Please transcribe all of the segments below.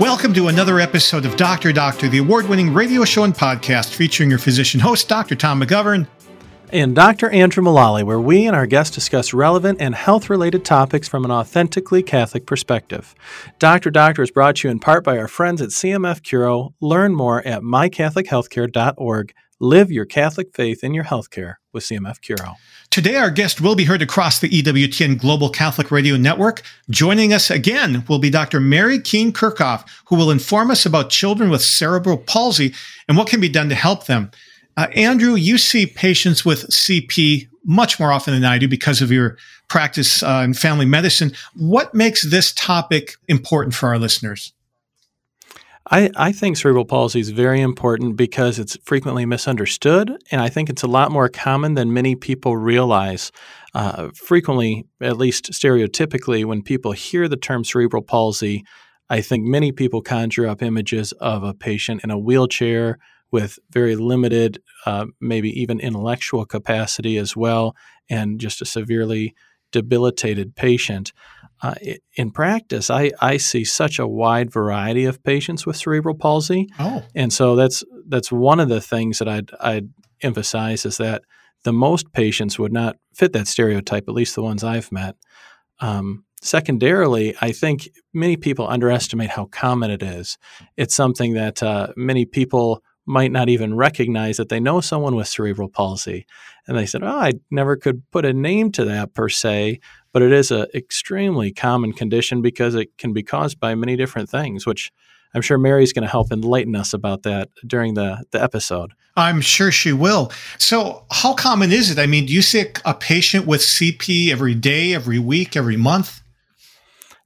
Welcome to another episode of Dr. Doctor, the award-winning radio show and podcast featuring your physician host, Dr. Tom McGovern. And Dr. Andrew Mullally, where we and our guests discuss relevant and health-related topics from an authentically Catholic perspective. Dr. Doctor is brought to you in part by our friends at CMF Curo. Learn more at mycatholichealthcare.org. Live your Catholic faith in your healthcare with CMF Curo. Today, our guest will be heard across the EWTN Global Catholic Radio Network. Joining us again will be Dr. Mary Keane Kirchhoff, who will inform us about children with cerebral palsy and what can be done to help them. Andrew, you see patients with CP much more often than I do because of your practice in family medicine. What makes this topic important for our listeners? I think cerebral palsy is very important because it's frequently misunderstood, and I think it's a lot more common than many people realize. Frequently, at least stereotypically, when people hear the term cerebral palsy, I think many people conjure up images of a patient in a wheelchair with very limited, maybe even intellectual capacity as well, and just a severely debilitated patient. In practice, I see such a wide variety of patients with cerebral palsy. And so that's one of the things that I'd emphasize is that the most patients would not fit that stereotype, at least the ones I've met. Secondarily, I think many people underestimate how common it is. It's something that many people might not even recognize that they know someone with cerebral palsy. And they said, I never could put a name to that per se, but it is an extremely common condition because it can be caused by many different things, which I'm sure Mary's going to help enlighten us about that during the episode. I'm sure she will. So how common is it? I mean, do you see a patient with CP every day, every week, every month?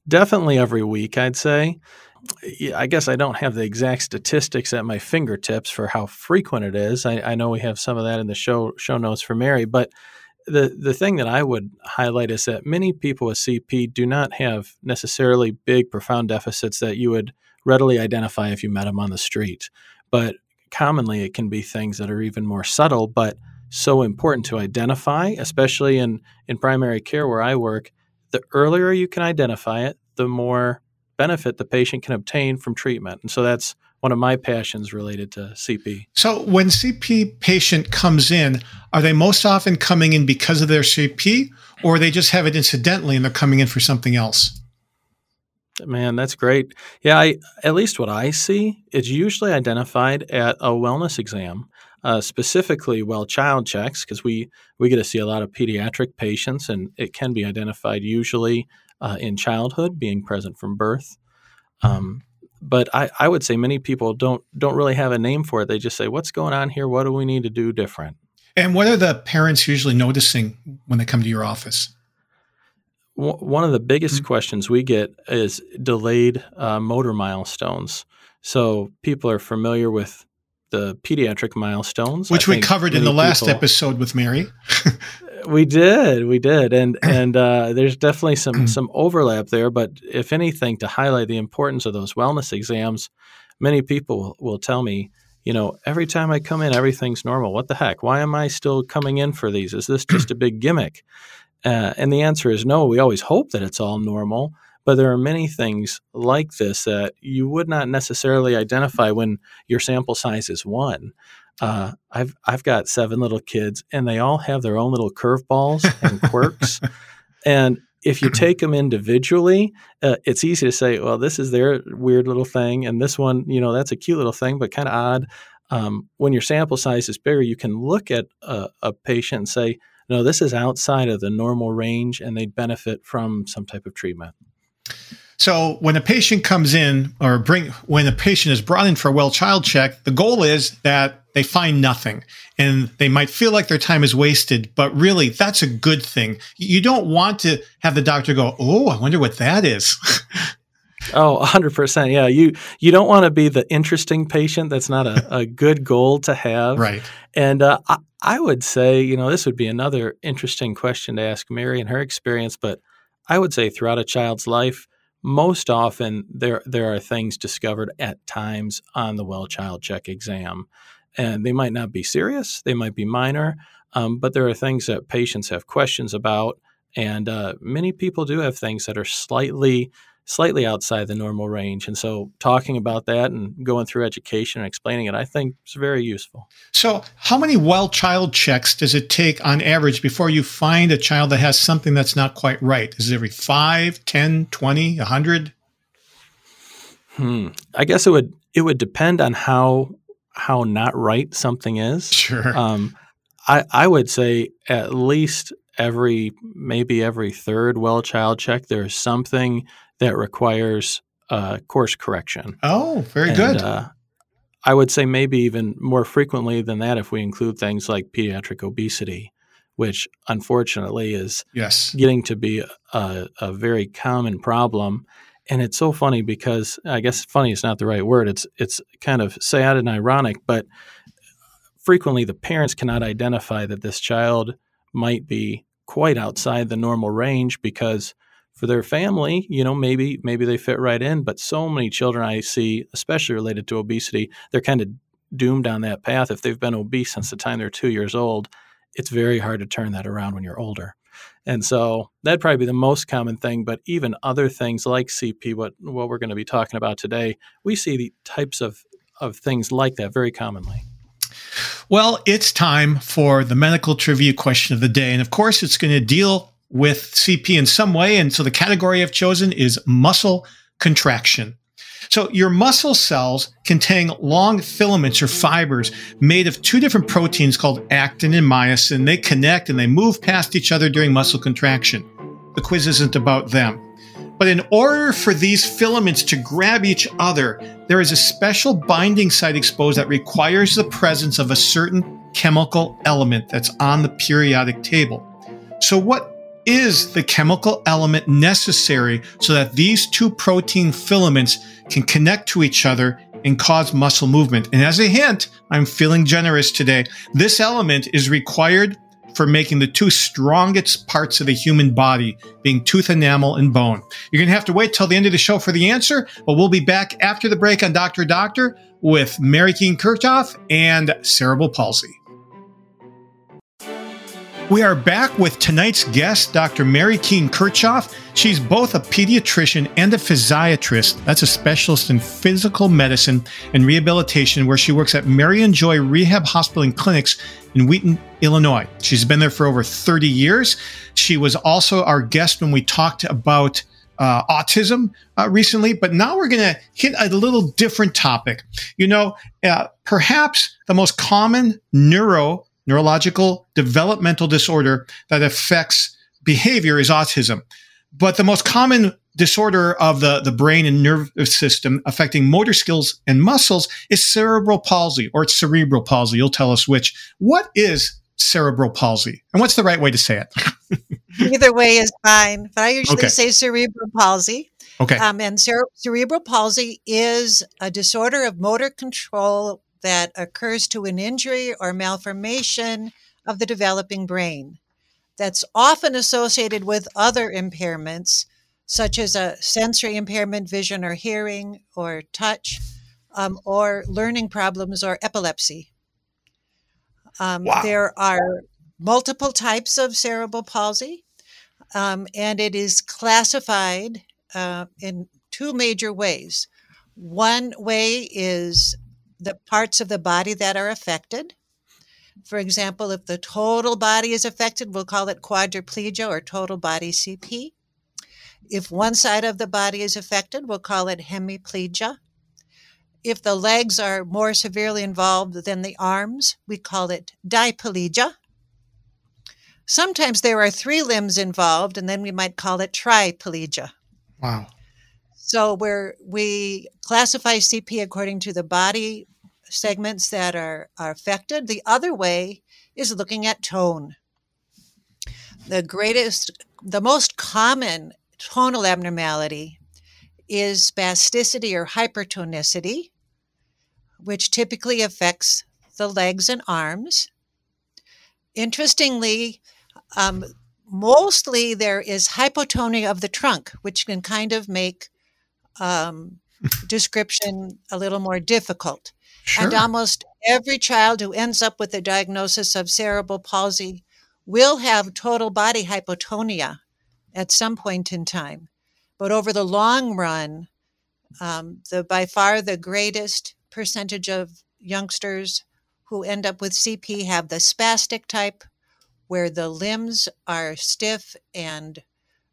Definitely every week, I'd say. I guess I don't have the exact statistics at my fingertips for how frequent it is. I know we have some of that in the show notes for Mary, but the thing that I would highlight is that many people with CP do not have necessarily big, profound deficits that you would readily identify if you met them on the street. But commonly it can be things that are even more subtle, but so important to identify, especially in primary care where I work. The earlier you can identify it, the more benefit the patient can obtain from treatment. And so that's one of my passions related to CP. So when CP patient comes in, are they most often coming in because of their CP, or they just have it incidentally and they're coming in for something else? Man, that's great. Yeah, at least what I see, it's usually identified at a wellness exam, specifically child checks, because we get to see a lot of pediatric patients, and it can be identified usually in childhood, being present from birth. But I would say many people don't really have a name for it. They just say, what's going on here? What do we need to do different? And what are the parents usually noticing when they come to your office? One of the biggest questions we get is delayed motor milestones. So people are familiar with the pediatric milestones, which we covered in the last episode with Mary. We did. And there's definitely some overlap there. But if anything, to highlight the importance of those wellness exams, many people will tell me, every time I come in, everything's normal. What the heck? Why am I still coming in for these? Is this just a big gimmick? And the answer is no. We always hope that it's all normal. But there are many things like this that you would not necessarily identify when your sample size is one. I've got 7 little kids, and they all have their own little curveballs and quirks. And if you take them individually, it's easy to say, well, this is their weird little thing, and this one, that's a cute little thing, but kind of odd. When your sample size is bigger, you can look at a patient and say, no, this is outside of the normal range, and they'd benefit from some type of treatment. So when a patient comes in when a patient is brought in for a child check, the goal is that they find nothing, and they might feel like their time is wasted, but really that's a good thing. You don't want to have the doctor go, I wonder what that is. 100%. Yeah. You don't want to be the interesting patient. That's not a good goal to have. Right. And I would say, this would be another interesting question to ask Mary and her experience, but I would say throughout a child's life, most often there are things discovered at times on the child check exam, and they might not be serious, they might be minor, but there are things that patients have questions about, and many people do have things that are slightly slightly outside the normal range. And so talking about that and going through education and explaining it, I think is very useful. So how many well child checks does it take on average before you find a child that has something that's not quite right? Is it every 5, 10, 20, 100? I guess it would depend on how not right something is. Sure. I would say at least every third well child check, there's something that requires course correction. Oh, very good. I would say maybe even more frequently than that if we include things like pediatric obesity, which unfortunately is getting to be a very common problem. And it's so funny because I guess funny is not the right word. It's kind of sad and ironic, but frequently the parents cannot identify that this child might be quite outside the normal range because for their family, you know, maybe they fit right in, but so many children I see, especially related to obesity, they're kind of doomed on that path. If they've been obese since the time they're 2 years old, it's very hard to turn that around when you're older. And so that'd probably be the most common thing, but even other things like CP, what we're going to be talking about today, we see the types of things like that very commonly. Well, it's time for the medical trivia question of the day. And of course, it's going to deal with CP in some way. And so the category I've chosen is muscle contraction. So your muscle cells contain long filaments or fibers made of two different proteins called actin and myosin. They connect and they move past each other during muscle contraction. The quiz isn't about them. But in order for these filaments to grab each other, there is a special binding site exposed that requires the presence of a certain chemical element that's on the periodic table. So what is the chemical element necessary so that these two protein filaments can connect to each other and cause muscle movement? And as a hint, I'm feeling generous today. This element is required for making the two strongest parts of the human body, being tooth enamel and bone. You're going to have to wait till the end of the show for the answer, but we'll be back after the break on Dr. Doctor with Mary Keane Kirchhoff and cerebral palsy. We are back with tonight's guest, Dr. Mary Keane Kirchhoff. She's both a pediatrician and a physiatrist. That's a specialist in physical medicine and rehabilitation, where she works at Mary and Joy Rehab Hospital and Clinics in Wheaton, Illinois. She's been there for over 30 years. She was also our guest when we talked about autism recently, but now we're going to hit a little different topic. You know, perhaps the most common neurological developmental disorder that affects behavior is autism. But the most common disorder of the brain and nerve system affecting motor skills and muscles is cerebral palsy, or it's cerebral palsy. You'll tell us which. What is cerebral palsy? And what's the right way to say it? Either way is fine, but I usually say cerebral palsy. Okay. And cerebral palsy is a disorder of motor control that occurs to an injury or malformation of the developing brain that's often associated with other impairments, such as a sensory impairment, vision or hearing or touch, or learning problems or epilepsy. There are multiple types of cerebral palsy, and it is classified in two major ways. One way is the parts of the body that are affected. For example, if the total body is affected, we'll call it quadriplegia or total body CP. If one side of the body is affected, we'll call it hemiplegia. If the legs are more severely involved than the arms, we call it diplegia. Sometimes there are three limbs involved, and then we might call it triplegia. Wow. So we classify CP according to the body segments that are affected. The other way is looking at tone. The most common tonal abnormality is spasticity or hypertonicity, which typically affects the legs and arms. Interestingly, mostly there is hypotonia of the trunk, which can kind of make description a little more difficult. Sure. And almost every child who ends up with a diagnosis of cerebral palsy will have total body hypotonia at some point in time. But over the long run, by far the greatest percentage of youngsters who end up with CP have the spastic type, where the limbs are stiff and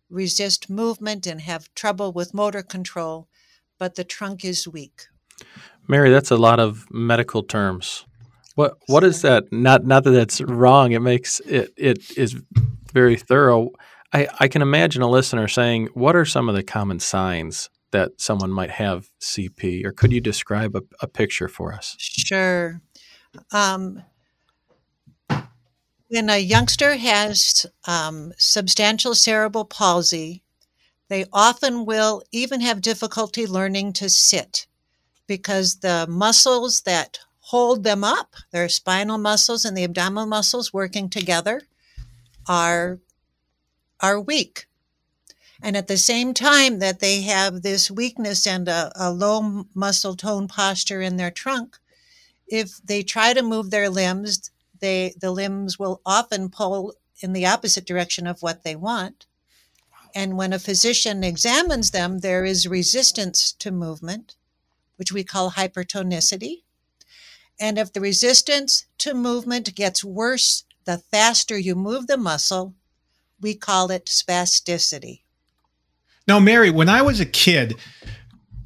resist movement and have trouble with motor control, but the trunk is weak. Mary, that's a lot of medical terms. What is that? Not that that's wrong. It makes it is very thorough. I can imagine a listener saying, what are some of the common signs that someone might have CP? Or could you describe a picture for us? Sure. When a youngster has substantial cerebral palsy, they often will even have difficulty learning to sit because the muscles that hold them up, their spinal muscles and the abdominal muscles working together, are weak. And at the same time that they have this weakness and a low muscle tone posture in their trunk, if they try to move their limbs, the limbs will often pull in the opposite direction of what they want. And when a physician examines them, there is resistance to movement, which we call hypertonicity. And if the resistance to movement gets worse the faster you move the muscle, we call it spasticity. Now, Mary, when I was a kid,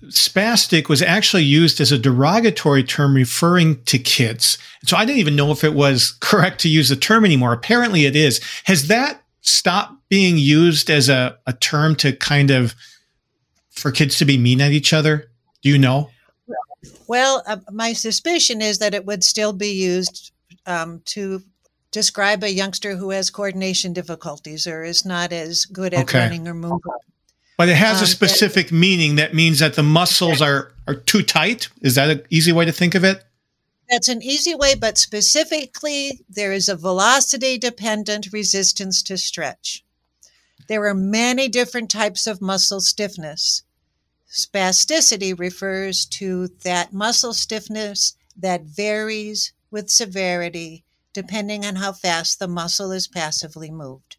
spastic was actually used as a derogatory term referring to kids. So I didn't even know if it was correct to use the term anymore. Apparently it is. Has that stopped being used as a term to kind of, for kids to be mean at each other? Do you know? Well, my suspicion is that it would still be used to describe a youngster who has coordination difficulties or is not as good at running or moving. But it has a specific meaning that means that the muscles are too tight. Is that an easy way to think of it? That's an easy way, but specifically, there is a velocity-dependent resistance to stretch. There are many different types of muscle stiffness. Spasticity refers to that muscle stiffness that varies with severity depending on how fast the muscle is passively moved.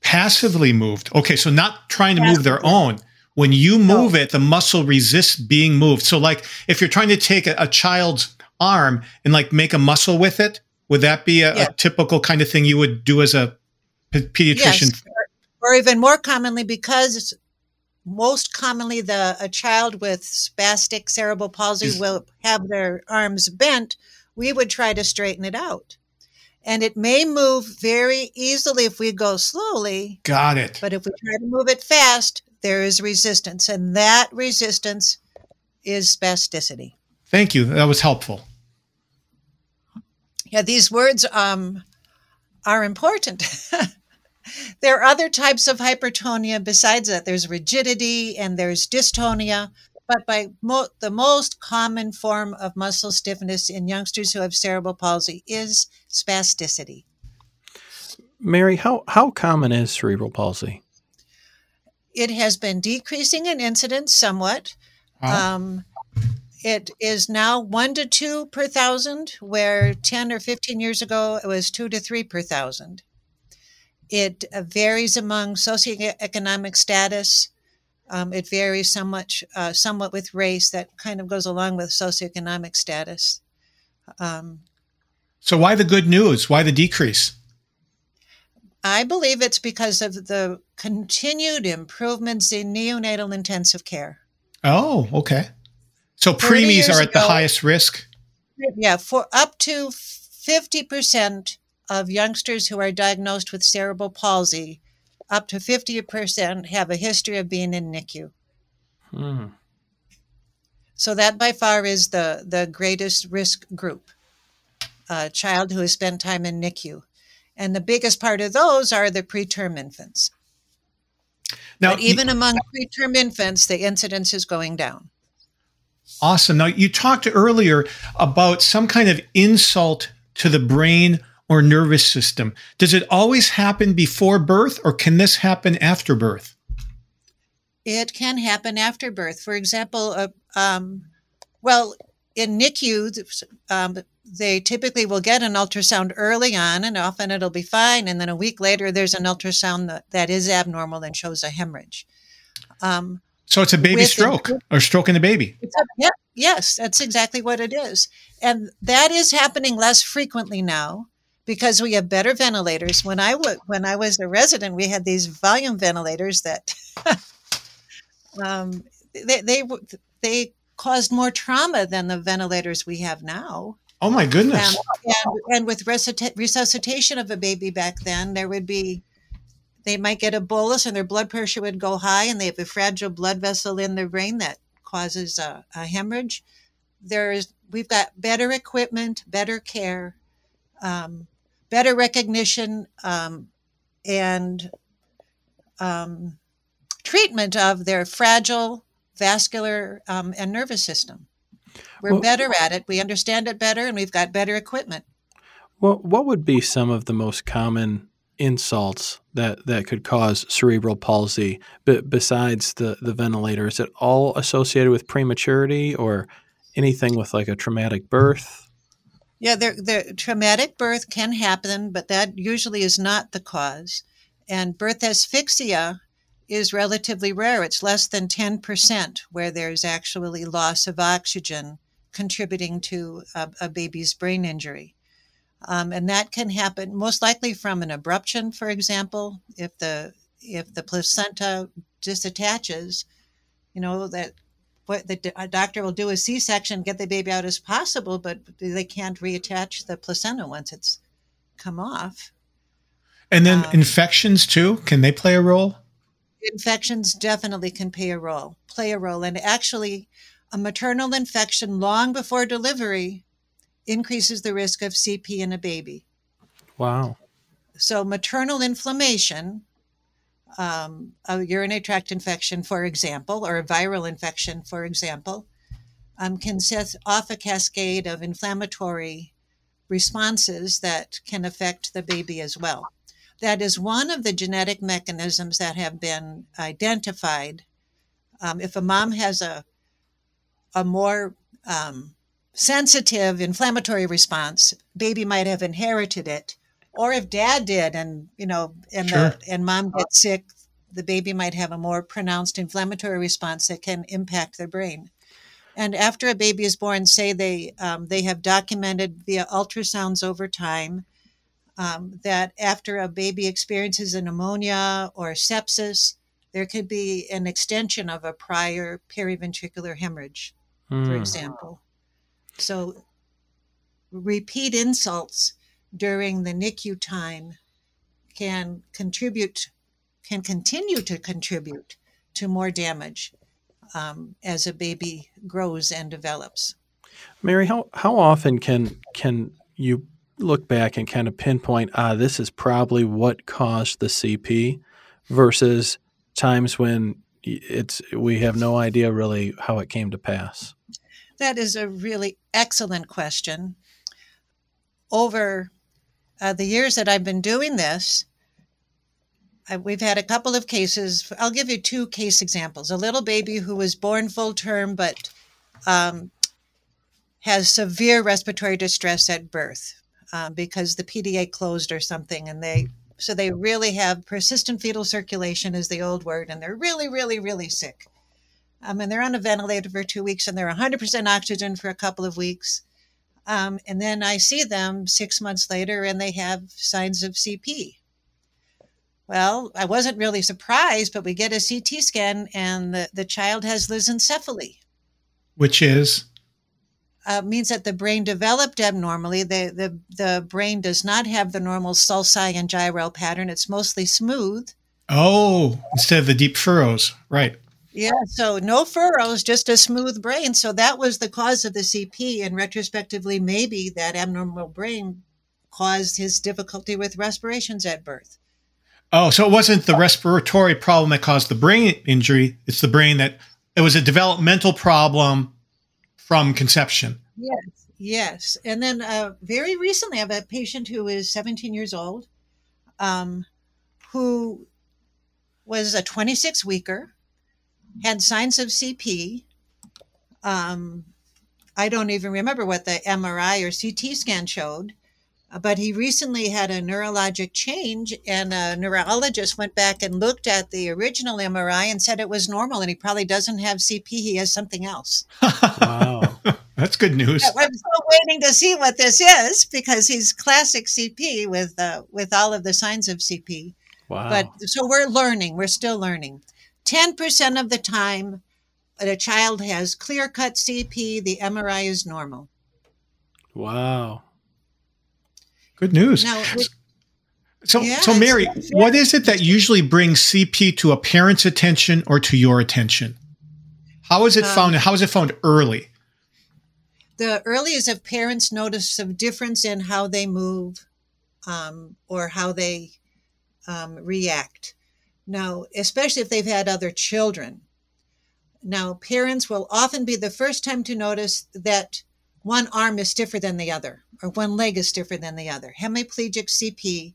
Passively moved. Okay, so not trying to move their own. When you move it, the muscle resists being moved. So like if you're trying to take a child's arm and like make a muscle with it, would that be a typical kind of thing you would do as a pediatrician? Yes, or even more commonly, because most commonly a child with spastic cerebral palsy will have their arms bent, we would try to straighten it out. And it may move very easily if we go slowly. Got it. But if we try to move it fast, there is resistance. And that resistance is spasticity. Thank you. That was helpful. Yeah, these words are important. There are other types of hypertonia besides that. There's rigidity and there's dystonia. But the most common form of muscle stiffness in youngsters who have cerebral palsy is spasticity. Mary, how common is cerebral palsy? It has been decreasing in incidence somewhat. It is now 1 to 2 per thousand, where 10 or 15 years ago it was 2 to 3 per thousand. It varies among socioeconomic status. It varies somewhat with race. That kind of goes along with socioeconomic status. So why the good news? Why the decrease? I believe it's because of the continued improvements in neonatal intensive care. Oh, okay. So preemies are at the highest risk? Yeah, for up to 50% of youngsters who are diagnosed with cerebral palsy, up to 50% have a history of being in NICU. So that by far is the greatest risk group, a child who has spent time in NICU. And the biggest part of those are the preterm infants. Now, but even among preterm infants, the incidence is going down. Awesome. Now, you talked earlier about some kind of insult to the brain or nervous system. Does it always happen before birth, or can this happen after birth? It can happen after birth. For example, in NICU, they typically will get an ultrasound early on, and often it'll be fine. And then a week later, there's an ultrasound that is abnormal and shows a hemorrhage. So it's a baby stroke or stroking the baby. Yes, that's exactly what it is. And that is happening less frequently now because we have better ventilators. When I was a resident, we had these volume ventilators that they caused more trauma than the ventilators we have now. Oh, my goodness. And with resuscitation of a baby back then, they might get a bolus and their blood pressure would go high and they have a fragile blood vessel in their brain that causes a hemorrhage. We've got better equipment, better care, better recognition, and treatment of their fragile vascular and nervous system. We're better at it. We understand it better, and we've got better equipment. Well, what would be some of the most common insults that could cause cerebral palsy besides the ventilator? Is it all associated with prematurity or anything with like a traumatic birth? Yeah, the traumatic birth can happen, but that usually is not the cause. And birth asphyxia is relatively rare. It's less than 10% where there's actually loss of oxygen contributing to a baby's brain injury. And that can happen most likely from an abruption, for example, if the placenta disattaches, what a doctor will do a C-section, get the baby out as possible, but they can't reattach the placenta once it's come off. And then infections too, can they play a role? Infections definitely can play a role. And actually, a maternal infection long before delivery increases the risk of CP in a baby. Wow. So maternal inflammation, a urinary tract infection, for example, or a viral infection, for example, can set off a cascade of inflammatory responses that can affect the baby as well. That is one of the genetic mechanisms that have been identified. If a mom has a more sensitive inflammatory response, baby might have inherited it. Or if dad did, and mom gets sick, the baby might have a more pronounced inflammatory response that can impact their brain. And after a baby is born, say they have documented via ultrasounds over time. That after a baby experiences a pneumonia or sepsis, there could be an extension of a prior periventricular hemorrhage, for example. So repeat insults during the NICU time can continue to contribute to more damage as a baby grows and develops. Mary, how often can you look back and kind of pinpoint, this is probably what caused the CP versus times when we have no idea really how it came to pass? That is a really excellent question. Over the years that I've been doing this, we've had a couple of cases. I'll give you two case examples. A little baby who was born full term, but has severe respiratory distress at birth. Because the PDA closed or something. And they really have persistent fetal circulation is the old word. And they're really, really, really sick. And they're on a ventilator for 2 weeks and they're 100% oxygen for a couple of weeks. And then I see them 6 months later and they have signs of CP. Well, I wasn't really surprised, but we get a CT scan and the child has lissencephaly. Which is? Means that the brain developed abnormally. The brain does not have the normal sulci and gyral pattern. It's mostly smooth. Oh, instead of the deep furrows. Right. Yeah, so no furrows, just a smooth brain. So that was the cause of the CP. And retrospectively, maybe that abnormal brain caused his difficulty with respirations at birth. Oh, so it wasn't the respiratory problem that caused the brain injury. It's the brain it was a developmental problem from conception. Yes. And then very recently, I have a patient who is 17 years old, who was a 26-weeker, had signs of CP. I don't even remember what the MRI or CT scan showed, But he recently had a neurologic change, and a neurologist went back and looked at the original MRI and said it was normal, and he probably doesn't have CP. He has something else. Wow. That's good news. Yeah, I'm still waiting to see what this is, because he's classic CP with all of the signs of CP. Wow. But so we're learning. We're still learning. 10% of the time a child has clear-cut CP, the MRI is normal. Wow. Good news. Now, so Mary, what is it that usually brings CP to a parent's attention or to your attention? How is it found? How is it found early? The early is if parents notice a difference in how they move or how they react. Now, especially if they've had other children. Now, parents will often be the first time to notice that one arm is stiffer than the other, or one leg is stiffer than the other. Hemiplegic CP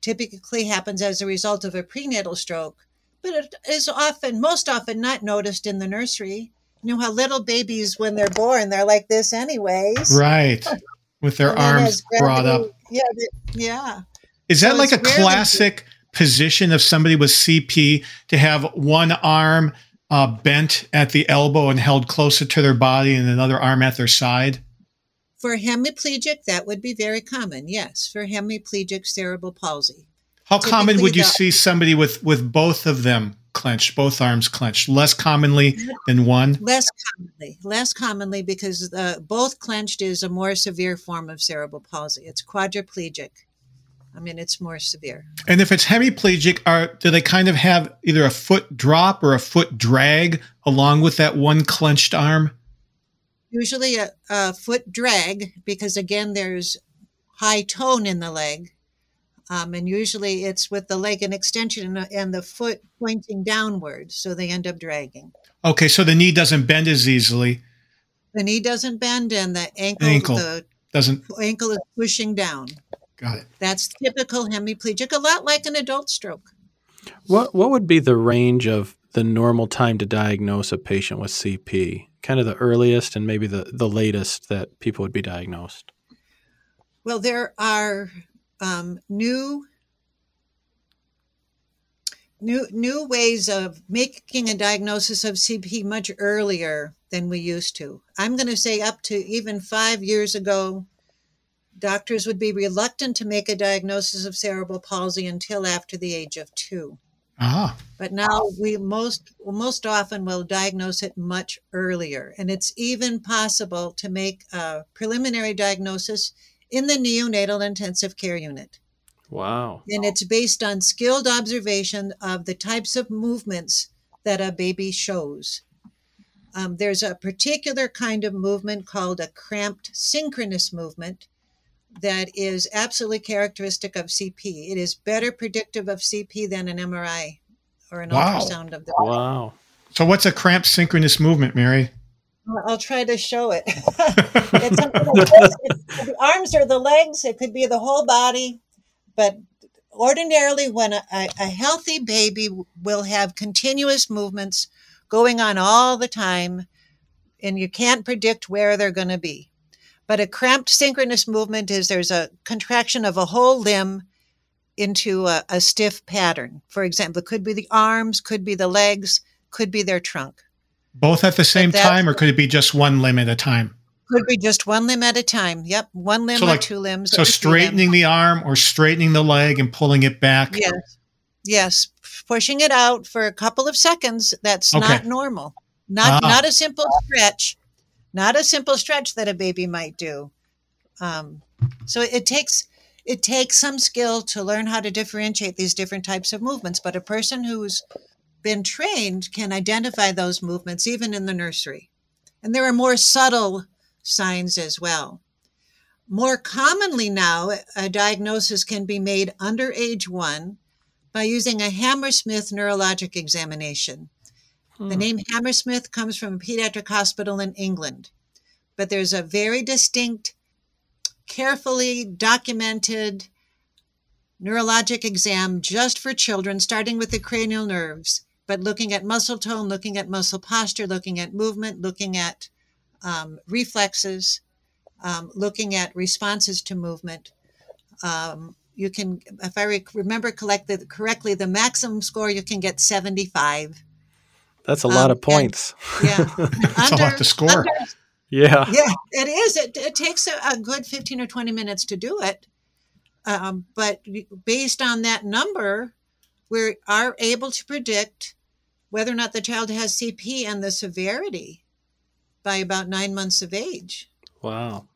typically happens as a result of a prenatal stroke, but it is often, most often, not noticed in the nursery. You know how little babies, when they're born, they're like this anyways. Right. With their arms brought up. Yeah. Yeah. Is that like a classic position of somebody with CP to have one arm bent at the elbow and held closer to their body and another arm at their side? For hemiplegic, that would be very common, yes, for hemiplegic cerebral palsy. How common would you see somebody with both of them clenched, both arms clenched? Less commonly than one? Less commonly because both clenched is a more severe form of cerebral palsy. It's quadriplegic. I mean, it's more severe. And if it's hemiplegic, do they kind of have either a foot drop or a foot drag along with that one clenched arm? Usually a foot drag, because again, there's high tone in the leg. And usually it's with the leg in extension and the foot pointing downward. So they end up dragging. Okay. So the knee doesn't bend as easily. The knee doesn't bend and the ankle is pushing down. Got it. That's typical hemiplegic, a lot like an adult stroke. What would be the range of the normal time to diagnose a patient with CP? Kind of the earliest and maybe the latest that people would be diagnosed? Well, there are new ways of making a diagnosis of CP much earlier than we used to. I'm going to say up to even 5 years ago, doctors would be reluctant to make a diagnosis of cerebral palsy until after the age of 2. Uh-huh. But now we most often will diagnose it much earlier. And it's even possible to make a preliminary diagnosis in the neonatal intensive care unit. Wow. And it's based on skilled observation of the types of movements that a baby shows. There's a particular kind of movement called a cramped synchronous movement that is absolutely characteristic of CP. It is better predictive of CP than an MRI or an ultrasound of the body. Wow. So what's a cramped synchronous movement, Mary? I'll try to show it. It's something like this. It's the arms or the legs. It could be the whole body. But ordinarily, when a healthy baby will have continuous movements going on all the time, and you can't predict where they're going to be. But a cramped synchronous movement is there's a contraction of a whole limb into a stiff pattern. For example, it could be the arms, could be the legs, could be their trunk. Both at the same time, or could it be just one limb at a time? Could be just one limb at a time. Yep, one limb or two limbs. So straightening the arm or straightening the leg and pulling it back? Yes. Pushing it out for a couple of seconds, that's not normal. Not a simple stretch. Not a simple stretch that a baby might do. So it takes some skill to learn how to differentiate these different types of movements, but a person who's been trained can identify those movements even in the nursery. And there are more subtle signs as well. More commonly now, a diagnosis can be made under age 1 by using a Hammersmith neurologic examination. The name Hammersmith comes from a pediatric hospital in England, but there's a very distinct, carefully documented neurologic exam just for children, starting with the cranial nerves, but looking at muscle tone, looking at muscle posture, looking at movement, looking at reflexes, looking at responses to movement. You can, if I remember correctly, the maximum score, you can get 75. That's a lot of points. And, yeah. That's a lot to score. Yeah. Yeah, it is. It takes a good 15 or 20 minutes to do it. But based on that number, we are able to predict whether or not the child has CP and the severity by about 9 months of age. Wow.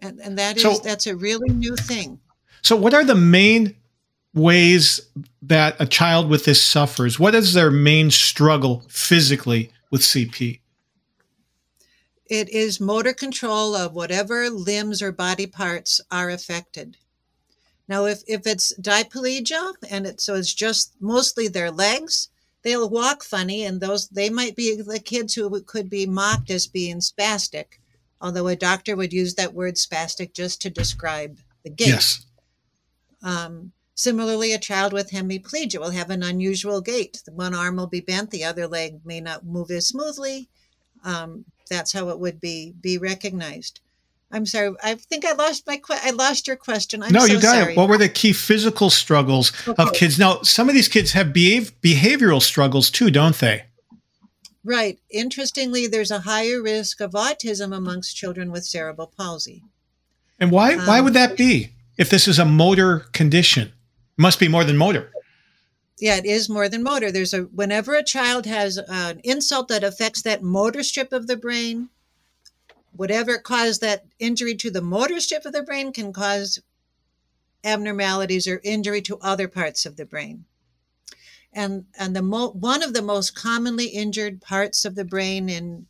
And that's a really new thing. So what are the main ways that a child with this suffers? What is their main struggle physically with CP? It is motor control of whatever limbs or body parts are affected. Now, if it's diplegia, it's just mostly their legs, they'll walk funny, and they might be the kids who could be mocked as being spastic, although a doctor would use that word spastic just to describe the gait. Yes. Similarly, a child with hemiplegia will have an unusual gait. One arm will be bent, the other leg may not move as smoothly. That's how it would be recognized. I'm sorry. I think I lost your question. No, you got it. What were the key physical struggles of kids? Now, some of these kids have behavioral struggles too, don't they? Right. Interestingly, there's a higher risk of autism amongst children with cerebral palsy. And why would that be? If this is a motor condition, it must be more than motor. Yeah, it is more than motor. Whenever a child has an insult that affects that motor strip of the brain, whatever caused that injury to the motor strip of the brain can cause abnormalities or injury to other parts of the brain. And one of the most commonly injured parts of the brain in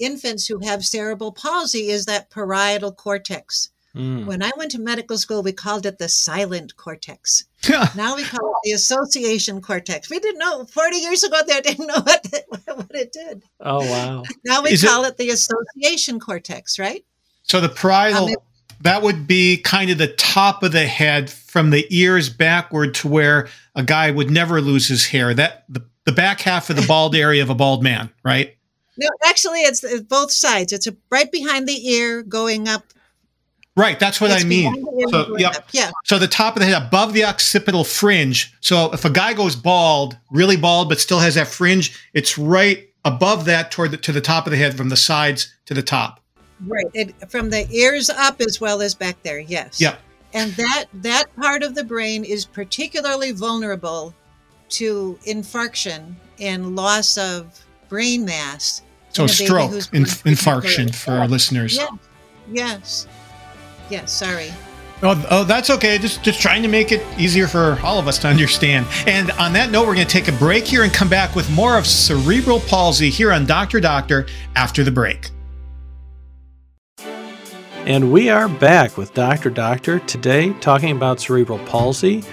infants who have cerebral palsy is that parietal cortex. Mm. When I went to medical school, we called it the silent cortex. Now we call it the association cortex. We didn't know 40 years ago. They didn't know what it did. Oh, wow. Now we call it the association cortex, right? So the parietal, that would be kind of the top of the head from the ears backward to where a guy would never lose his hair. The back half of the bald area of a bald man, right? No, actually, it's both sides. It's right behind the ear going up. Right, that's what I mean. So, yep. Yeah. So the top of the head above the occipital fringe. So if a guy goes bald, really bald, but still has that fringe, it's right above that to the top of the head from the sides to the top. Right, from the ears up as well as back there, yes. Yep. And that part of the brain is particularly vulnerable to infarction and loss of brain mass. So stroke, infarction for our listeners. Yeah. Yes. Yes, sorry. Oh, that's okay. Just trying to make it easier for all of us to understand. And on that note, we're going to take a break here and come back with more of cerebral palsy here on Dr. Doctor after the break. And we are back with Dr. Doctor today talking about cerebral palsy.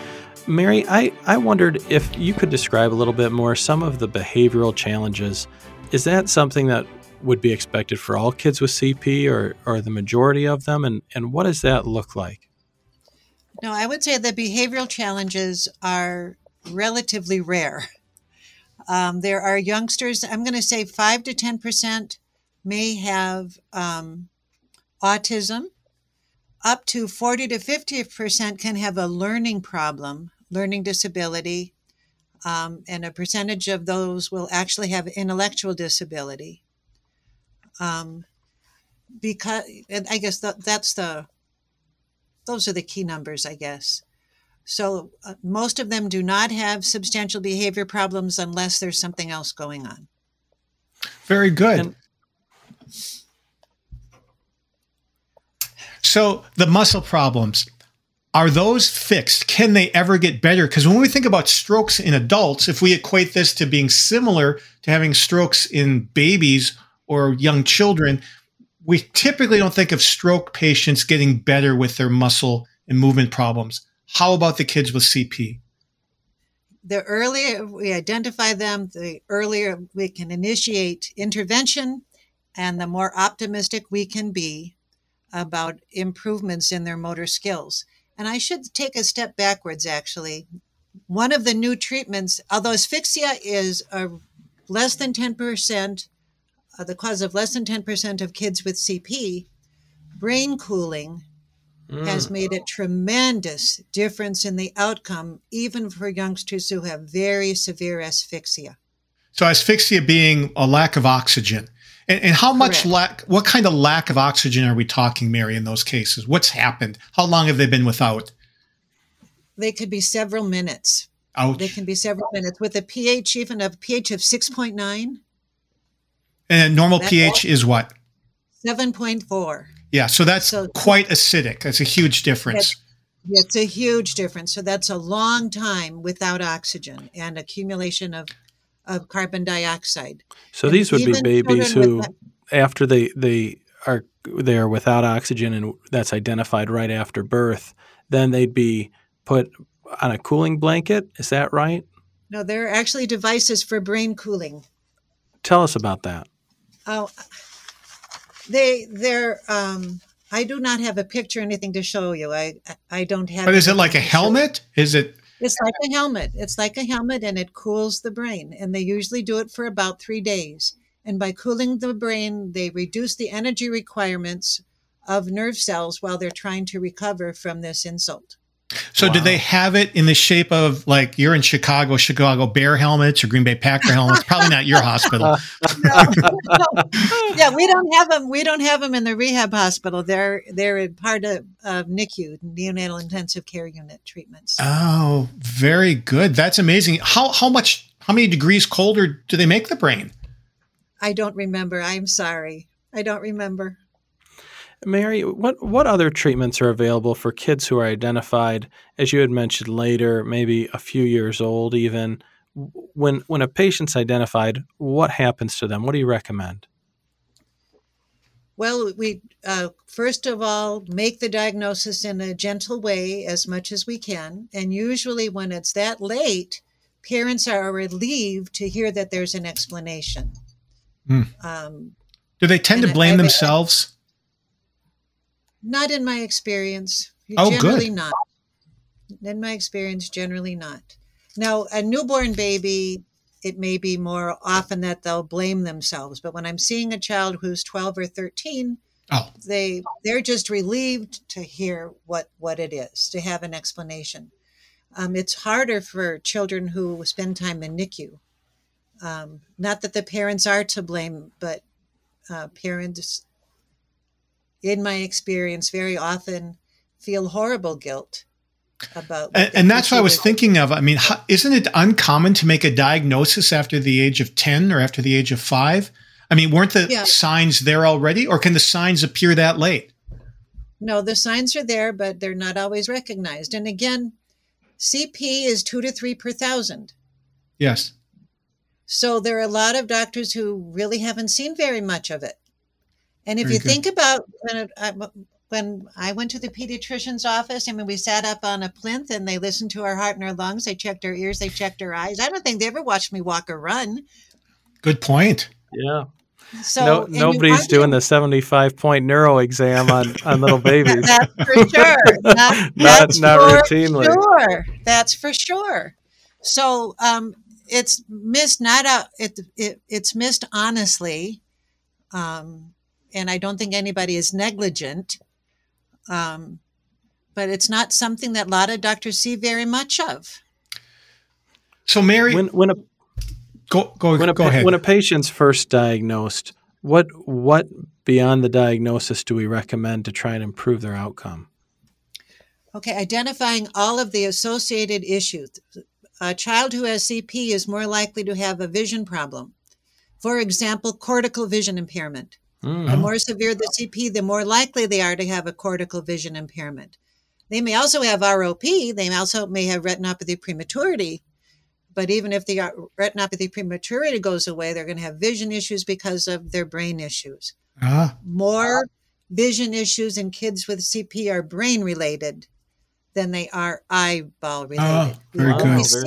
Mary, I wondered if you could describe a little bit more some of the behavioral challenges. Is that something that would be expected for all kids with CP or the majority of them? And what does that look like? No, I would say the behavioral challenges are relatively rare. There are youngsters, I'm going to say 5 to 10% may have autism. Up to 40 to 50% can have a learning problem, learning disability, and a percentage of those will actually have intellectual disability. Because I guess those are the key numbers, I guess. So most of them do not have substantial behavior problems unless there's something else going on. Very good. So the muscle problems, are those fixed? Can they ever get better? Because when we think about strokes in adults, if we equate this to being similar to having strokes in babies or young children, we typically don't think of stroke patients getting better with their muscle and movement problems. How about the kids with CP? The earlier we identify them, the earlier we can initiate intervention, and the more optimistic we can be about improvements in their motor skills. And I should take a step backwards, actually. One of the new treatments, although asphyxia is less than 10%, the cause of less than 10% of kids with CP, brain cooling has made a tremendous difference in the outcome, even for youngsters who have very severe asphyxia. So asphyxia being a lack of oxygen. And how much what kind of lack of oxygen are we talking, Mary, in those cases? What's happened? How long have they been without? They could be several minutes. Ouch. They can be several minutes with a pH, even a pH of 6.9. And normal pH is what? 7.4. Yeah, so that's quite acidic. That's a huge difference. It's a huge difference. So that's a long time without oxygen and accumulation of carbon dioxide. So and these would be babies who, after they are without oxygen, and that's identified right after birth, then they'd be put on a cooling blanket. Is that right? No, there are actually devices for brain cooling. Tell us about that. Oh, I do not have a picture, anything to show you. I don't have. But is it like a helmet? Is it? It's like a helmet. It's like a helmet, and it cools the brain. And they usually do it for about 3 days. And by cooling the brain, they reduce the energy requirements of nerve cells while they're trying to recover from this insult. So do they have it in the shape of, like, you're in Chicago Bear helmets or Green Bay Packer helmets? Probably not your hospital. No. Yeah, we don't have them. We don't have them in the rehab hospital. They're part of NICU, neonatal intensive care unit treatments. Oh, very good. That's amazing. How many degrees colder do they make the brain? I don't remember. I'm sorry. I don't remember. Mary, what other treatments are available for kids who are identified, as you had mentioned, later, maybe a few years old even? When a patient's identified, what happens to them? What do you recommend? Well, we first of all make the diagnosis in a gentle way as much as we can. And usually when it's that late, parents are relieved to hear that there's an explanation. Do they tend to blame themselves? Not in my experience. Generally good. Not. In my experience, generally not. Now, a newborn baby, it may be more often that they'll blame themselves. But when I'm seeing a child who's 12 or 13, they're just relieved to hear what it is, to have an explanation. It's harder for children who spend time in NICU. Not that the parents are to blame, but parents... in my experience, very often feel horrible guilt about. And that's what I was thinking of. I mean, isn't it uncommon to make a diagnosis after the age of 10 or after the age of 5? I mean, weren't the signs there already, or can the signs appear that late? No, the signs are there, but they're not always recognized. And again, CP is 2 to 3 per thousand. Yes. So there are a lot of doctors who really haven't seen very much of it. And if think about when I went to the pediatrician's office, I mean, we sat up on a plinth and they listened to our heart and our lungs. They checked our ears. They checked our eyes. I don't think they ever watched me walk or run. Good point. Yeah. So nobody's doing the 75-point neuro exam on little babies. That's for sure. Not routinely. Sure. That's for sure. So it's missed. It's missed honestly. And I don't think anybody is negligent, but it's not something that a lot of doctors see very much of. So, Mary, go ahead. When a patient's first diagnosed, what beyond the diagnosis do we recommend to try and improve their outcome? Okay, identifying all of the associated issues. A child who has CP is more likely to have a vision problem. For example, cortical vision impairment. Mm-hmm. The more severe the CP, the more likely they are to have a cortical vision impairment. They may also have ROP. They also may have retinopathy prematurity. But even if the retinopathy prematurity goes away, they're going to have vision issues because of their brain issues. Uh-huh. More vision issues in kids with CP are brain-related than they are eyeball-related. Uh-huh.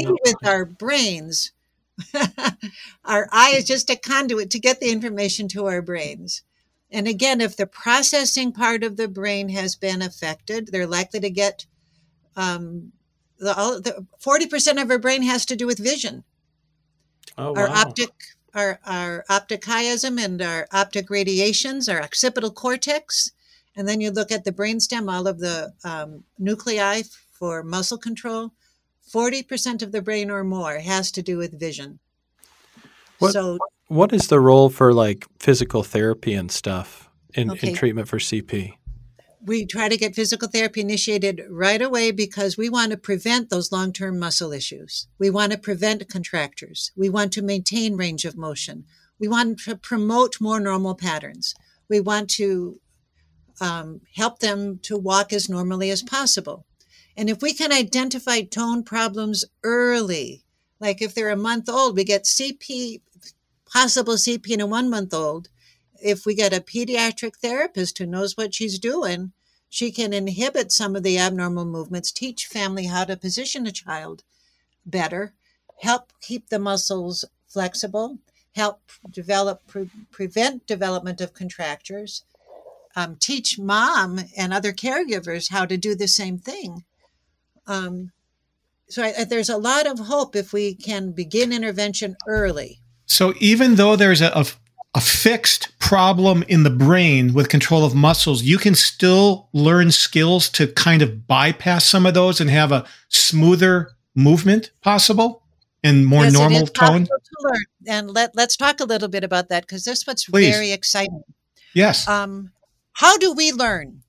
With our brains... our eye is just a conduit to get the information to our brains. And again, if the processing part of the brain has been affected, they're likely to get 40% of our brain has to do with vision. Oh, wow. Our optic chiasm and our optic radiations, our occipital cortex, And then you look at the brainstem, all of the nuclei for muscle control. 40% of the brain or more has to do with vision. What is the role for like physical therapy and stuff in treatment for CP? We try to get physical therapy initiated right away because we want to prevent those long-term muscle issues. We want to prevent contractures. We want to maintain range of motion. We want to promote more normal patterns. We want to help them to walk as normally as possible. And if we can identify tone problems early, like if they're a month old, we get CP, possible CP in a 1 month old. If we get a pediatric therapist who knows what she's doing, she can inhibit some of the abnormal movements, teach family how to position a child better, help keep the muscles flexible, help develop, prevent development of contractures, teach mom and other caregivers how to do the same thing. So there's a lot of hope if we can begin intervention early. So even though there's a fixed problem in the brain with control of muscles, you can still learn skills to kind of bypass some of those and have a smoother movement possible and more normal tone. To learn. And let's talk a little bit about that because that's what's very exciting. Yes. How do we learn?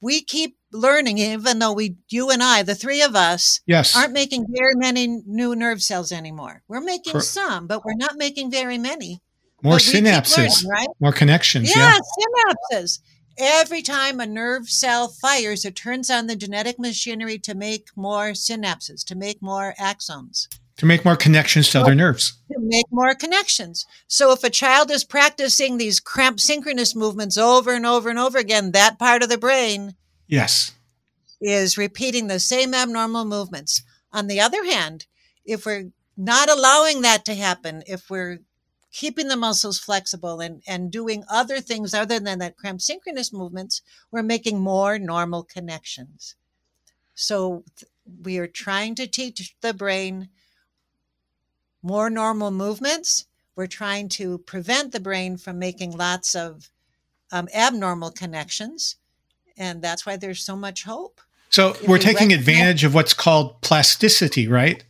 We keep learning, even though you and I, the three of us, aren't making very many new nerve cells anymore. We're making some, but we're not making very many. More synapses, learning, right? More connections. Yeah, synapses. Every time a nerve cell fires, it turns on the genetic machinery to make more synapses, to make more axons. To make more connections to other nerves. To make more connections. So if a child is practicing these cramp synchronous movements over and over and over again, that part of the brain is repeating the same abnormal movements. On the other hand, if we're not allowing that to happen, if we're keeping the muscles flexible and doing other things other than that cramp synchronous movements, we're making more normal connections. So we are trying to teach the brain more normal movements. We're trying to prevent the brain from making lots of abnormal connections. And that's why there's so much hope. So we're taking advantage of what's called plasticity, right?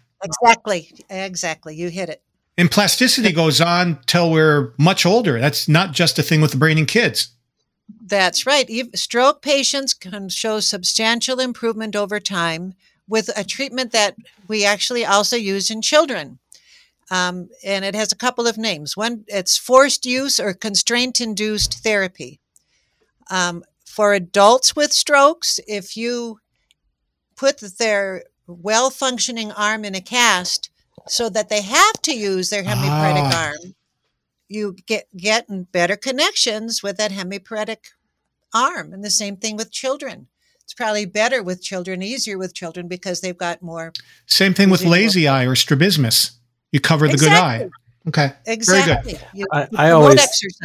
Exactly. You hit it. And plasticity goes on till we're much older. That's not just a thing with the brain in kids. That's right. Stroke patients can show substantial improvement over time with a treatment that we actually also use in children. And it has a couple of names. One, it's forced use or constraint-induced therapy. For adults with strokes, if you put their well-functioning arm in a cast, so that they have to use their hemiparetic arm, you get better connections with that hemiparetic arm. And the same thing with children. It's probably better with children, easier with children because they've got more. Same thing with lazy eye or strabismus. You cover the good eye. Okay. Exactly. Very good. I always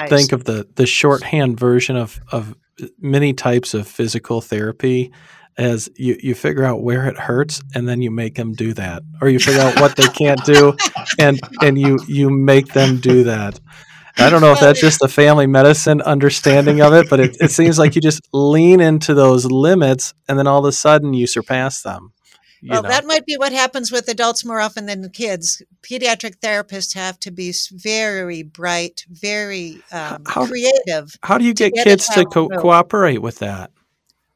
think of the shorthand version of many types of physical therapy as you figure out where it hurts and then you make them do that, or you figure out what they can't do and you make them do that. I don't know if that's just the family medicine understanding of it, but it seems like you just lean into those limits and then all of a sudden you surpass them. That might be what happens with adults more often than kids. Pediatric therapists have to be very bright, very creative. How do you get kids to cooperate with that?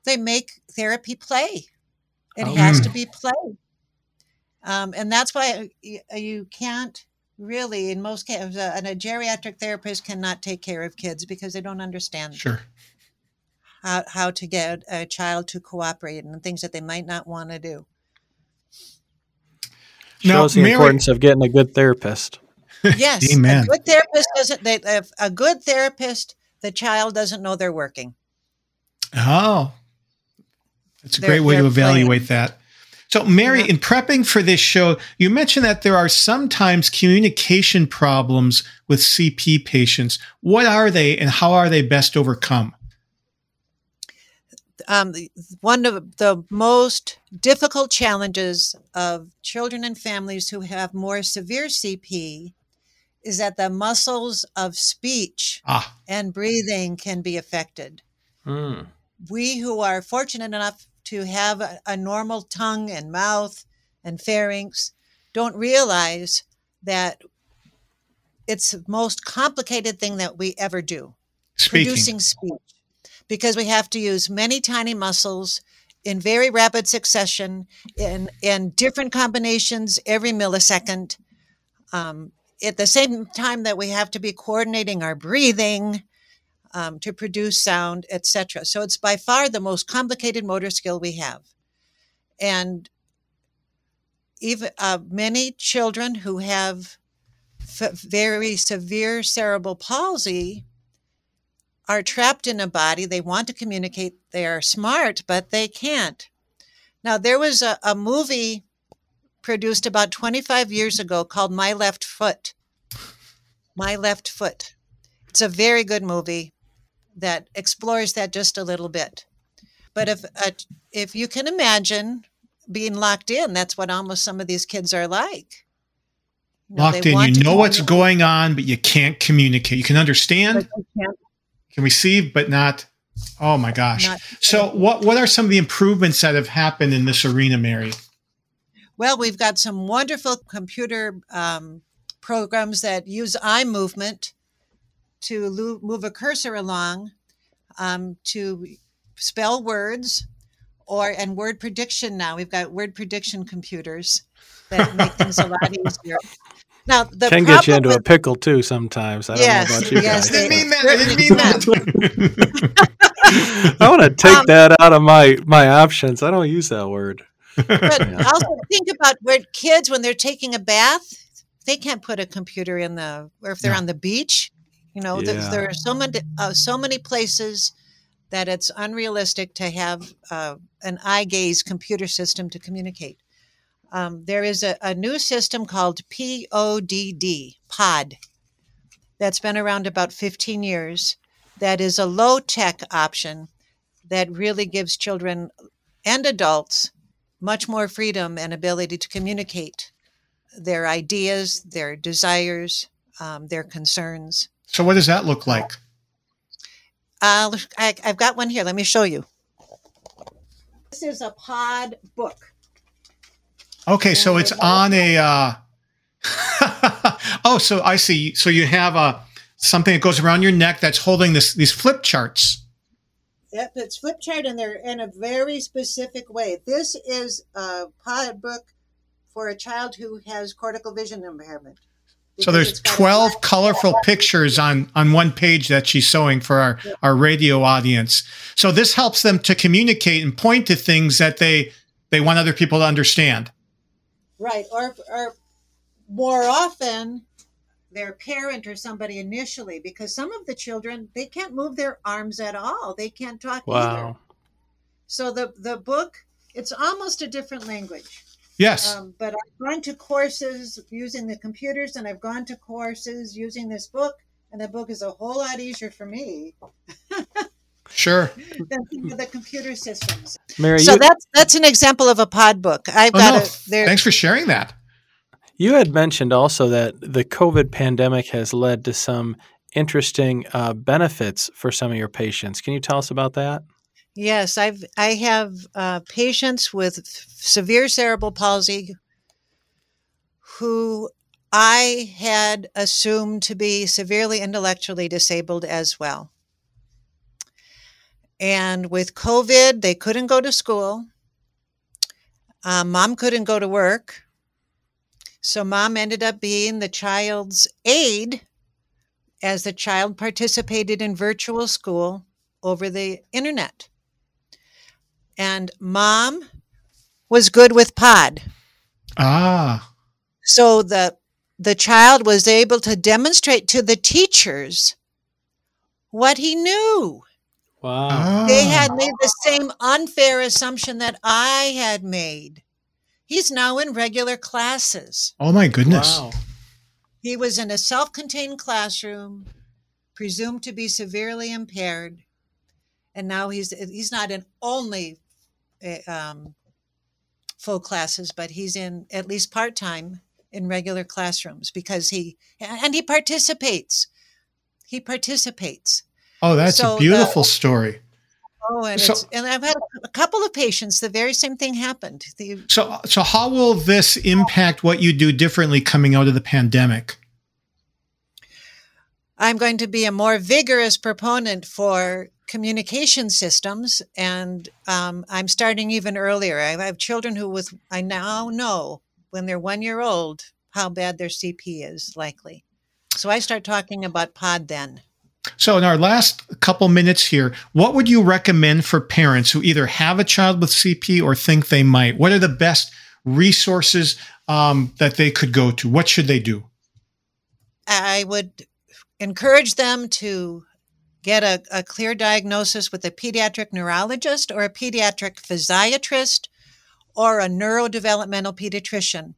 They make therapy play. It has to be play. And that's why you can't really, in most cases, a geriatric therapist cannot take care of kids because they don't understand how to get a child to cooperate and things that they might not want to do. Shows the importance of getting a good therapist. Yes. Amen. A good therapist, the child doesn't know they're working. Oh, that's a great way to evaluate that. So, Mary, in prepping for this show, you mentioned that there are sometimes communication problems with CP patients. What are they and how are they best overcome? One of the most difficult challenges of children and families who have more severe CP is that the muscles of speech and breathing can be affected. Mm. We who are fortunate enough to have a normal tongue and mouth and pharynx don't realize that it's the most complicated thing that we ever do. Speaking. Producing speech. Because we have to use many tiny muscles in very rapid succession, in different combinations every millisecond. At the same time that we have to be coordinating our breathing to produce sound, etc. So it's by far the most complicated motor skill we have. And even many children who have very severe cerebral palsy are trapped in a body. They want to communicate. They are smart, but they can't. Now, there was a movie produced about 25 years ago called My Left Foot. My Left Foot. It's a very good movie that explores that just a little bit. But if you can imagine being locked in, that's what almost some of these kids are like. Locked in. You know what's going on, but you can't communicate. You can understand. Can receive, but not, oh my gosh. So what are some of the improvements that have happened in this arena, Mary? Well, we've got some wonderful computer programs that use eye movement to move a cursor along to spell words and word prediction now. We've got word prediction computers that make things a lot easier. Now, the can get you into a pickle too sometimes. I don't know about you guys. I didn't mean that. I want to take that out of my options. I don't use that word. But also think about where kids, when they're taking a bath, they can't put a computer in or if they're on the beach, there are so many places that it's unrealistic to have an eye gaze computer system to communicate. There is a new system called PODD, that's been around about 15 years. That is a low-tech option that really gives children and adults much more freedom and ability to communicate their ideas, their desires, their concerns. So what does that look like? I've got one here. Let me show you. This is a POD book. Okay, so it's on a. So I see. So you have something that goes around your neck that's holding these flip charts. Yep, it's flip chart, and they're in a very specific way. This is a POD book for a child who has cortical vision impairment. So there's 12 colorful pictures on one page that she's sewing for our radio audience. So this helps them to communicate and point to things that they want other people to understand. Right, or more often their parent or somebody initially, because some of the children, they can't move their arms at all. They can't talk either. So the book, it's almost a different language. Yes. But I've gone to courses using the computers, and I've gone to courses using this book, and the book is a whole lot easier for me. Sure. The computer systems. Mary, so that's an example of a POD book. Thanks for sharing that. You had mentioned also that the COVID pandemic has led to some interesting benefits for some of your patients. Can you tell us about that? Yes, I have patients with severe cerebral palsy who I had assumed to be severely intellectually disabled as well. And with COVID, they couldn't go to school. Mom couldn't go to work. So mom ended up being the child's aide as the child participated in virtual school over the internet. And mom was good with POD. So the child was able to demonstrate to the teachers what he knew. Wow. They had made the same unfair assumption that I had made. He's now in regular classes. Oh, my goodness. Wow. He was in a self-contained classroom, presumed to be severely impaired, and now he's not in only full classes, but he's in at least part-time in regular classrooms because he participates. Oh, that's a beautiful story. Oh, and, so, it's, and I've had a couple of patients, the very same thing happened. So how will this impact what you do differently coming out of the pandemic? I'm going to be a more vigorous proponent for communication systems, and I'm starting even earlier. I have children I now know when they're 1 year old how bad their CP is likely. So I start talking about POD then. So in our last couple minutes here, what would you recommend for parents who either have a child with CP or think they might? What are the best resources that they could go to? What should they do? I would encourage them to get a clear diagnosis with a pediatric neurologist or a pediatric physiatrist or a neurodevelopmental pediatrician,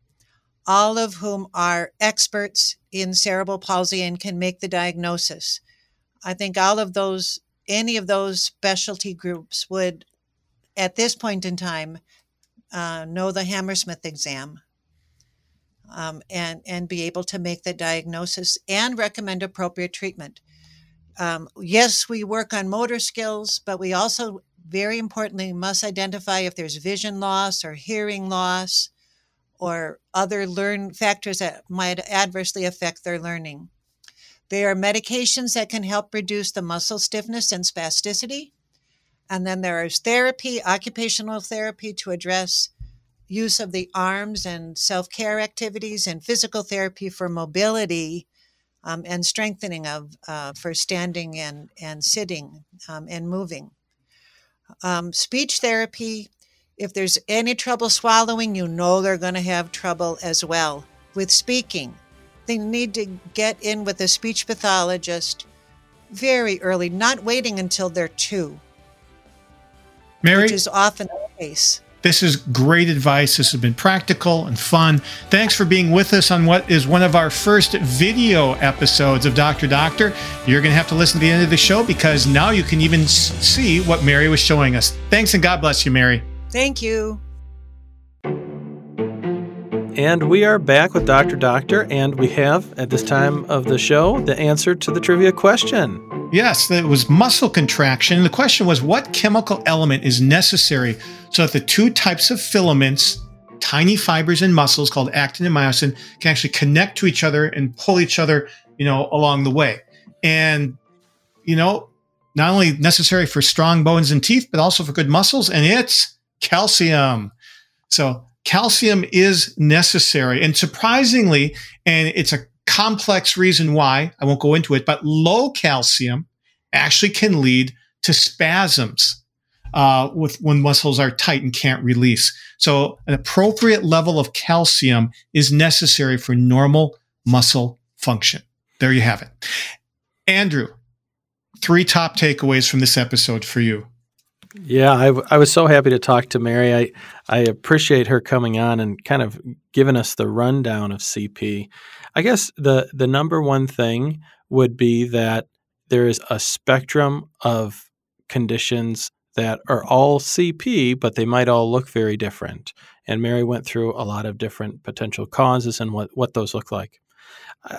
all of whom are experts in cerebral palsy and can make the diagnosis. I think any of those specialty groups would, at this point in time, know the Hammersmith exam and be able to make the diagnosis and recommend appropriate treatment. Yes, we work on motor skills, but we also, very importantly, must identify if there's vision loss or hearing loss or other learn factors that might adversely affect their learning. There are medications that can help reduce the muscle stiffness and spasticity. And then there is therapy, occupational therapy to address use of the arms and self-care activities, and physical therapy for mobility and strengthening for standing and sitting and moving. Speech therapy, if there's any trouble swallowing, you know they're going to have trouble as well with speaking. They need to get in with a speech pathologist very early, not waiting until they're 2, Mary, which is often the case. This is great advice. This has been practical and fun. Thanks for being with us on what is one of our first video episodes of Dr. Doctor. You're going to have to listen to the end of the show because now you can even see what Mary was showing us. Thanks and God bless you, Mary. Thank you. And we are back with Dr. Doctor, and we have, at this time of the show, the answer to the trivia question. Yes, it was muscle contraction. The question was, what chemical element is necessary so that the two types of filaments, tiny fibers in muscles called actin and myosin, can actually connect to each other and pull each other, along the way? And, not only necessary for strong bones and teeth, but also for good muscles, and it's calcium. So calcium is necessary, and surprisingly, and it's a complex reason why, I won't go into it, but low calcium actually can lead to spasms when muscles are tight and can't release. So an appropriate level of calcium is necessary for normal muscle function. There you have it. Andrew, 3 top takeaways from this episode for you. Yeah, I was so happy to talk to Mary. I appreciate her coming on and kind of giving us the rundown of CP. I guess the number one thing would be that there is a spectrum of conditions that are all CP, but they might all look very different. And Mary went through a lot of different potential causes and what those look like.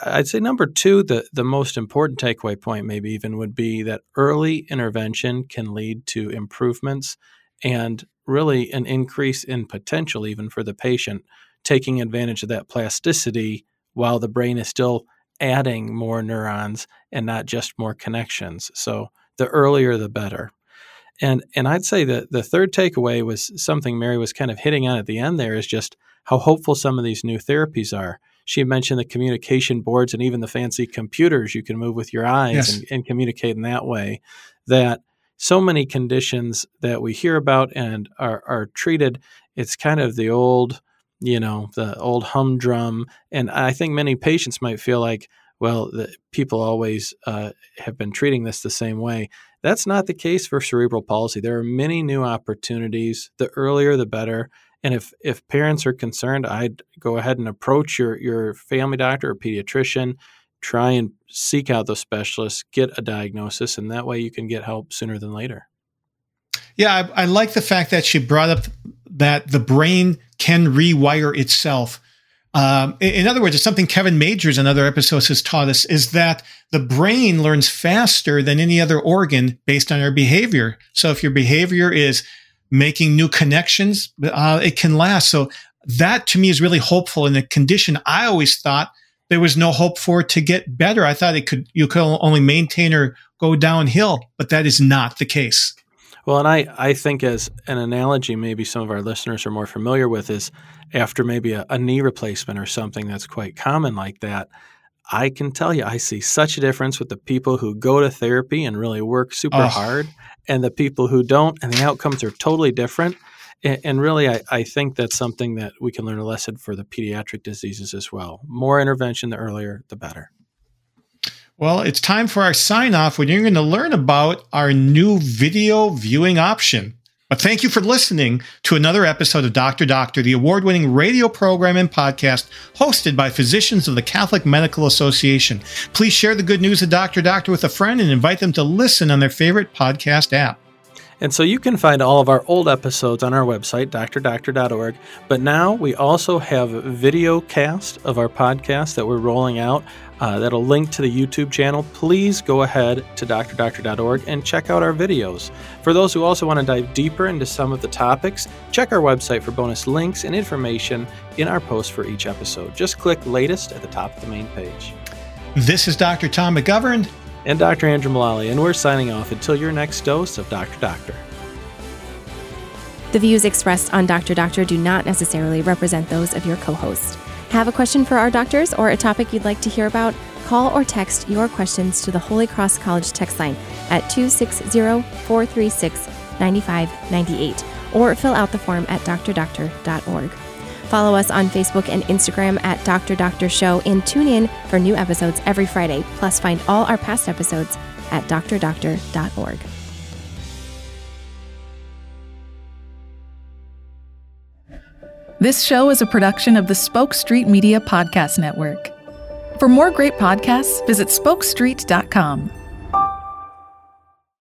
I'd say number 2, the most important takeaway point maybe even would be that early intervention can lead to improvements and really an increase in potential even for the patient, taking advantage of that plasticity while the brain is still adding more neurons and not just more connections. So the earlier, the better. And I'd say that the third takeaway was something Mary was kind of hitting on at the end there, is just how hopeful some of these new therapies are. She mentioned the communication boards and even the fancy computers you can move with your eyes. Yes. and communicate in that way, that so many conditions that we hear about and are treated, it's kind of the old, the old humdrum. And I think many patients might feel like, well, the people always have been treating this the same way. That's not the case for cerebral palsy. There are many new opportunities. The earlier, the better. And if parents are concerned, I'd go ahead and approach your family doctor or pediatrician, try and seek out those specialists, get a diagnosis, and that way you can get help sooner than later. Yeah, I like the fact that she brought up that the brain can rewire itself In other words, it's something Kevin Majors in other episodes has taught us, is that the brain learns faster than any other organ based on our behavior. So if your behavior is making new connections, it can last. So that to me is really hopeful in a condition I always thought there was no hope for it to get better. I thought you could only maintain or go downhill, but that is not the case. Well, and I think as an analogy, maybe some of our listeners are more familiar with is after maybe a knee replacement or something that's quite common like that, I can tell you I see such a difference with the people who go to therapy and really work super hard and the people who don't, and the outcomes are totally different. And really, I think that's something that we can learn a lesson for the pediatric diseases as well. More intervention, the earlier, the better. Well, it's time for our sign-off when you're going to learn about our new video viewing option. But thank you for listening to another episode of Dr. Doctor, the award-winning radio program and podcast hosted by physicians of the Catholic Medical Association. Please share the good news of Dr. Doctor with a friend and invite them to listen on their favorite podcast app. And so you can find all of our old episodes on our website, drdoctor.org. But now we also have a video cast of our podcast that we're rolling out that'll link to the YouTube channel. Please go ahead to drdoctor.org and check out our videos. For those who also want to dive deeper into some of the topics, check our website for bonus links and information in our post for each episode. Just click latest at the top of the main page. This is Dr. Tom McGovern. And Dr. Andrew Mullally, and we're signing off until your next dose of Dr. Doctor. The views expressed on Dr. Doctor do not necessarily represent those of your co-host. Have a question for our doctors or a topic you'd like to hear about? Call or text your questions to the Holy Cross College text line at 260-436-9598 or fill out the form at drdoctor.org. Follow us on Facebook and Instagram at Dr. Doctor Show and tune in for new episodes every Friday. Plus, find all our past episodes at drdoctor.org. This show is a production of the Spoke Street Media Podcast Network. For more great podcasts, visit spokestreet.com.